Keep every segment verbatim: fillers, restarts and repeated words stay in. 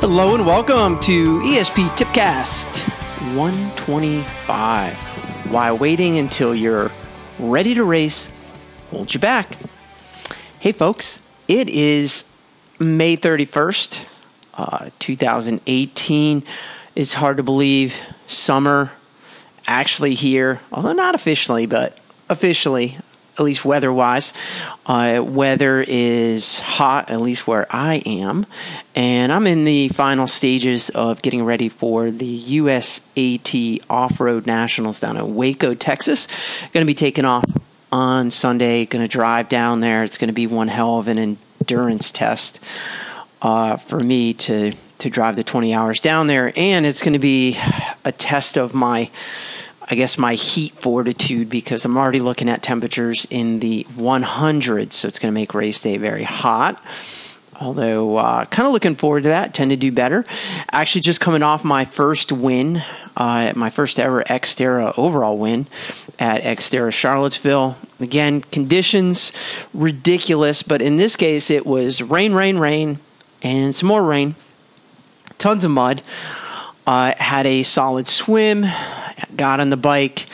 Hello and welcome to E S P Tipcast one twenty-five. Why waiting until you're ready to race holds you back. Hey folks, it is May thirty-first, uh, two thousand eighteen. It's hard to believe summer actually here, although not officially, but officially, at least weather-wise. Uh, weather is hot, at least where I am, and I'm in the final stages of getting ready for the U S A T Off-Road Nationals down in Waco, Texas. Going to be taking off on Sunday, going to drive down there. It's going to be one hell of an endurance test uh, for me to, to drive the twenty hours down there, and it's going to be a test of my I guess my heat fortitude, because I'm already looking at temperatures in the hundreds, so it's going to make race day very hot. Although, uh, kind of looking forward to that. Tend to do better. Actually, just coming off my first win, uh, my first ever Xterra overall win at Xterra Charlottesville. Again, conditions ridiculous, but in this case, it was rain, rain, rain, and some more rain. Tons of mud. Uh, had a solid swim. Got on the bike,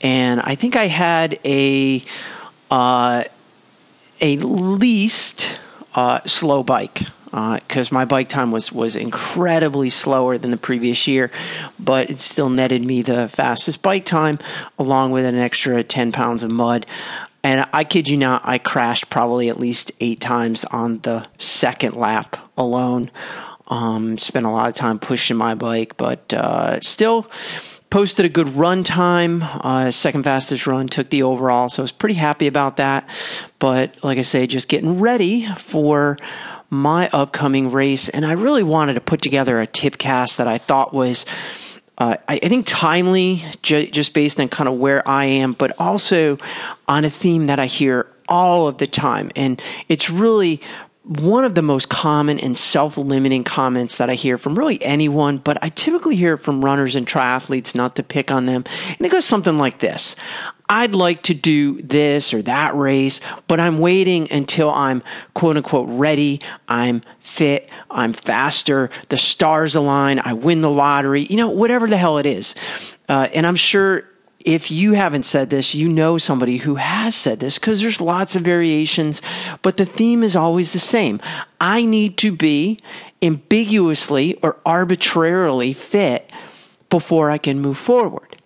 and I think I had a uh, a least uh, slow bike because uh, my bike time was, was incredibly slower than the previous year, but it still netted me the fastest bike time along with an extra ten pounds of mud. And I kid you not, I crashed probably at least eight times on the second lap alone. Um, spent a lot of time pushing my bike, but uh, still... posted a good run time, uh, second fastest run, took the overall, so I was pretty happy about that. But like I say, just getting ready for my upcoming race, and I really wanted to put together a tipcast that I thought was, uh, I, I think, timely, ju- just based on kind of where I am, but also on a theme that I hear all of the time, and it's really one of the most common and self-limiting comments that I hear from really anyone, but I typically hear it from runners and triathletes, not to pick on them. And it goes something like this. I'd like to do this or that race, but I'm waiting until I'm quote-unquote ready, I'm fit, I'm faster, the stars align, I win the lottery, you know, whatever the hell it is. Uh, and I'm sure if you haven't said this, you know somebody who has said this, because there's lots of variations, but the theme is always the same. I need to be ambiguously or arbitrarily fit before I can move forward.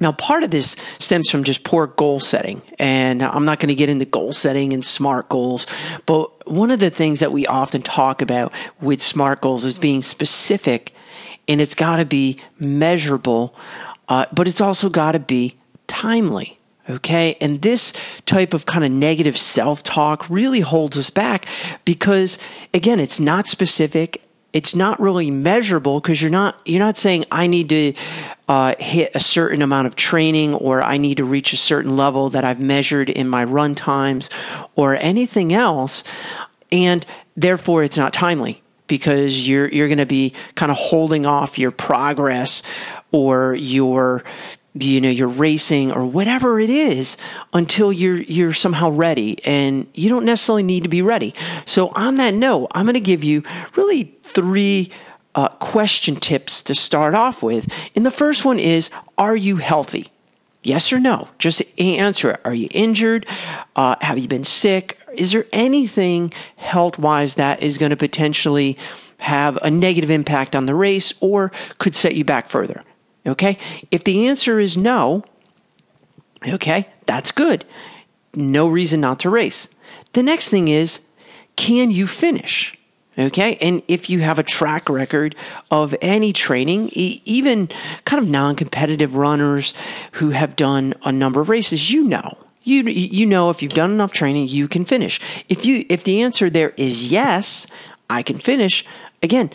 Now, part of this stems from just poor goal setting, and I'm not going to get into goal setting and SMART goals, but one of the things that we often talk about with SMART goals is being specific, and it's got to be measurable. Uh, but it's also got to be timely, okay? And this type of kind of negative self-talk really holds us back because, again, it's not specific. It's not really measurable because you're not you're not saying I need to uh, hit a certain amount of training, or I need to reach a certain level that I've measured in my run times or anything else, and therefore it's not timely because you're you're going to be kind of holding off your progress or your, you know, your racing or whatever it is until you're you're somehow ready, and you don't necessarily need to be ready. So on that note, I'm going to give you really three uh, question tips to start off with. And the first one is, are you healthy? Yes or no? Just answer it. Are you injured? Uh, have you been sick? Is there anything health-wise that is going to potentially have a negative impact on the race or could set you back further? Okay, if the answer is no, okay, that's good. No reason not to race. The next thing is, can you finish? Okay, and if you have a track record of any training, e- even kind of non-competitive runners who have done a number of races, you know. You you know if you've done enough training, you can finish. If you if the answer there is yes, I can finish, again,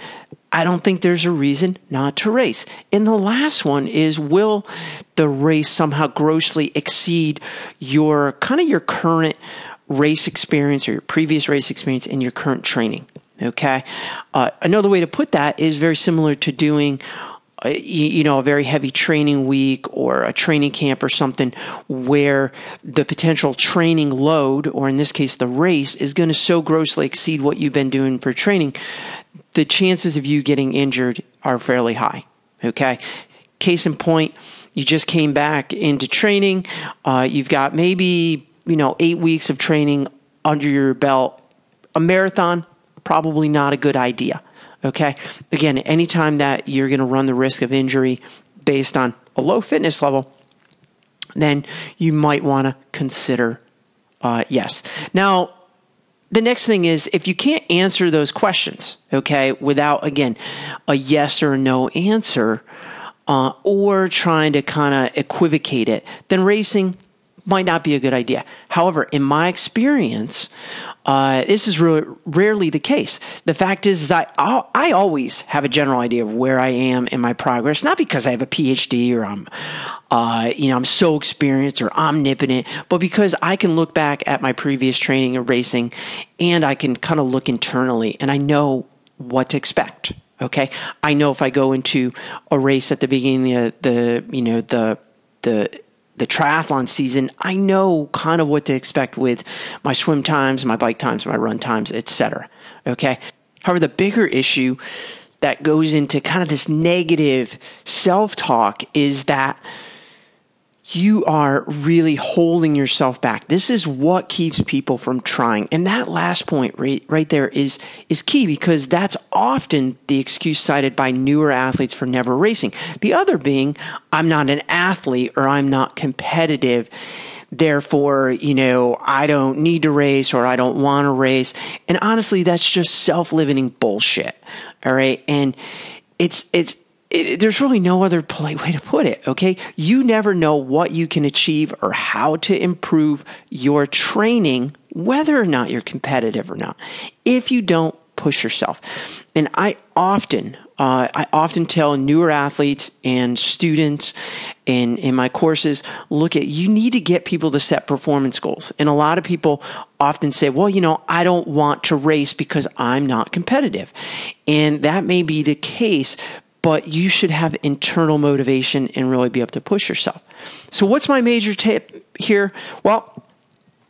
I don't think there's a reason not to race. And the last one is, will the race somehow grossly exceed your kind of your current race experience or your previous race experience and your current training? Okay. Uh, another way to put that is very similar to doing, uh, you, you know, a very heavy training week or a training camp or something where the potential training load, or in this case, the race, is going to so grossly exceed what you've been doing for training the chances of you getting injured are fairly high, okay? Case in point, you just came back into training. Uh, you've got maybe, you know, eight weeks of training under your belt. A marathon, probably not a good idea, okay? Again, anytime that you're going to run the risk of injury based on a low fitness level, then you might want to consider uh, yes. Now, the next thing is, if you can't answer those questions, okay, without, again, a yes or no answer, uh, or trying to kind of equivocate it, then racing might not be a good idea. However, in my experience, uh, this is really rarely the case. The fact is that I'll, I always have a general idea of where I am in my progress, not because I have a P H D or I'm, uh, you know, I'm so experienced or omnipotent, but because I can look back at my previous training and racing, and I can kind of look internally, and I know what to expect. Okay, I know if I go into a race at the beginning of the, the you know, the the. the triathlon season, I know kind of what to expect with my swim times, my bike times, my run times, et cetera. Okay. However, the bigger issue that goes into kind of this negative self-talk is that you are really holding yourself back. This is what keeps people from trying. And that last point right, right there is, is key, because that's often the excuse cited by newer athletes for never racing. The other being, I'm not an athlete, or I'm not competitive, therefore, you know, I don't need to race, or I don't want to race. And honestly, that's just self-limiting bullshit. All right. And it's, it's, It, there's really no other polite way to put it, okay? You never know what you can achieve or how to improve your training, whether or not you're competitive or not, if you don't push yourself. And I often, uh, I often tell newer athletes and students in, in my courses, look at, you need to get people to set performance goals. And a lot of people often say, well, you know, I don't want to race because I'm not competitive. And that may be the case, but you should have internal motivation and really be able to push yourself. So what's my major tip here? Well,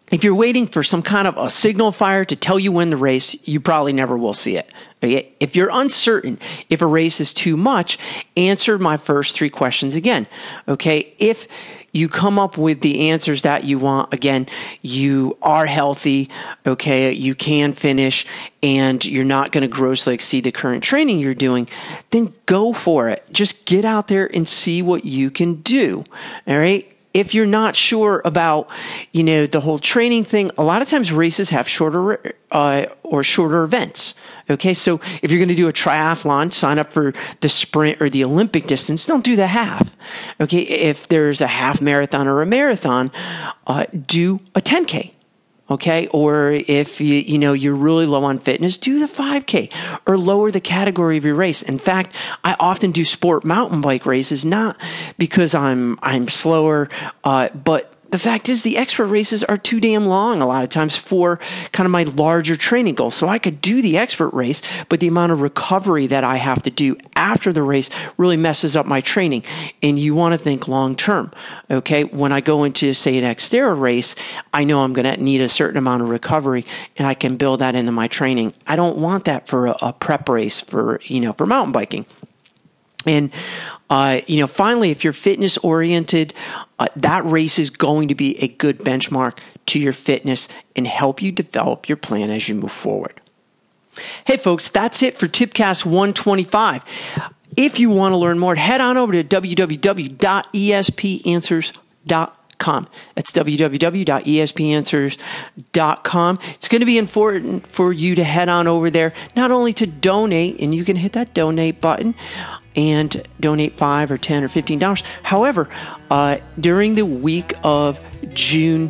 if you're waiting for some kind of a signal fire to tell you when to race, you probably never will see it. Okay? If you're uncertain if a race is too much, answer my first three questions again. Okay? If you come up with the answers that you want, again, you are healthy, okay, you can finish, and you're not going to grossly exceed the current training you're doing, then go for it. Just get out there and see what you can do, all right? If you're not sure about, you know, the whole training thing, a lot of times races have shorter uh, or shorter events. Okay, so if you're going to do a triathlon, sign up for the sprint or the Olympic distance. Don't do the half. Okay, if there's a half marathon or a marathon, uh, do a ten K. Okay, or if you you know you're really low on fitness, do the five K or lower the category of your race. In fact, I often do sport mountain bike races, not because I'm I'm slower, uh, but the fact is the expert races are too damn long a lot of times for kind of my larger training goals. So I could do the expert race, but the amount of recovery that I have to do after the race really messes up my training. And you want to think long term. Okay. When I go into, say, an Xterra race, I know I'm going to need a certain amount of recovery, and I can build that into my training. I don't want that for a, a prep race for, you know, for mountain biking. And, uh, you know, finally, if you're fitness oriented, uh, that race is going to be a good benchmark to your fitness and help you develop your plan as you move forward. Hey, folks, that's it for Tipcast one twenty-five. If you want to learn more, head on over to w w w dot e s p answers dot com. That's w w w dot e s p answers dot com. It's going to be important for you to head on over there, not only to donate, and you can hit that donate button and donate five or ten or fifteen dollars. However, uh, during the week of June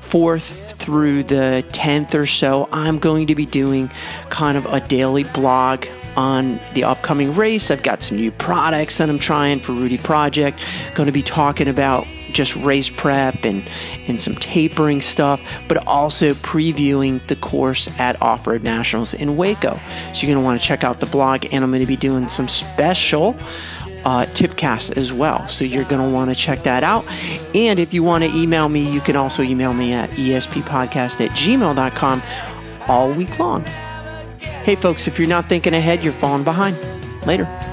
fourth through the tenth or so, I'm going to be doing kind of a daily blog on the upcoming race. I've got some new products that I'm trying for Rudy Project. Going to be talking about just race prep and, and some tapering stuff, but also previewing the course at Off-Road Nationals in Waco. So you're going to want to check out the blog, and I'm going to be doing some special uh, tipcasts as well. So you're going to want to check that out. And if you want to email me, you can also email me at e s p podcast at gmail dot com all week long. Hey folks, if you're not thinking ahead, you're falling behind. Later.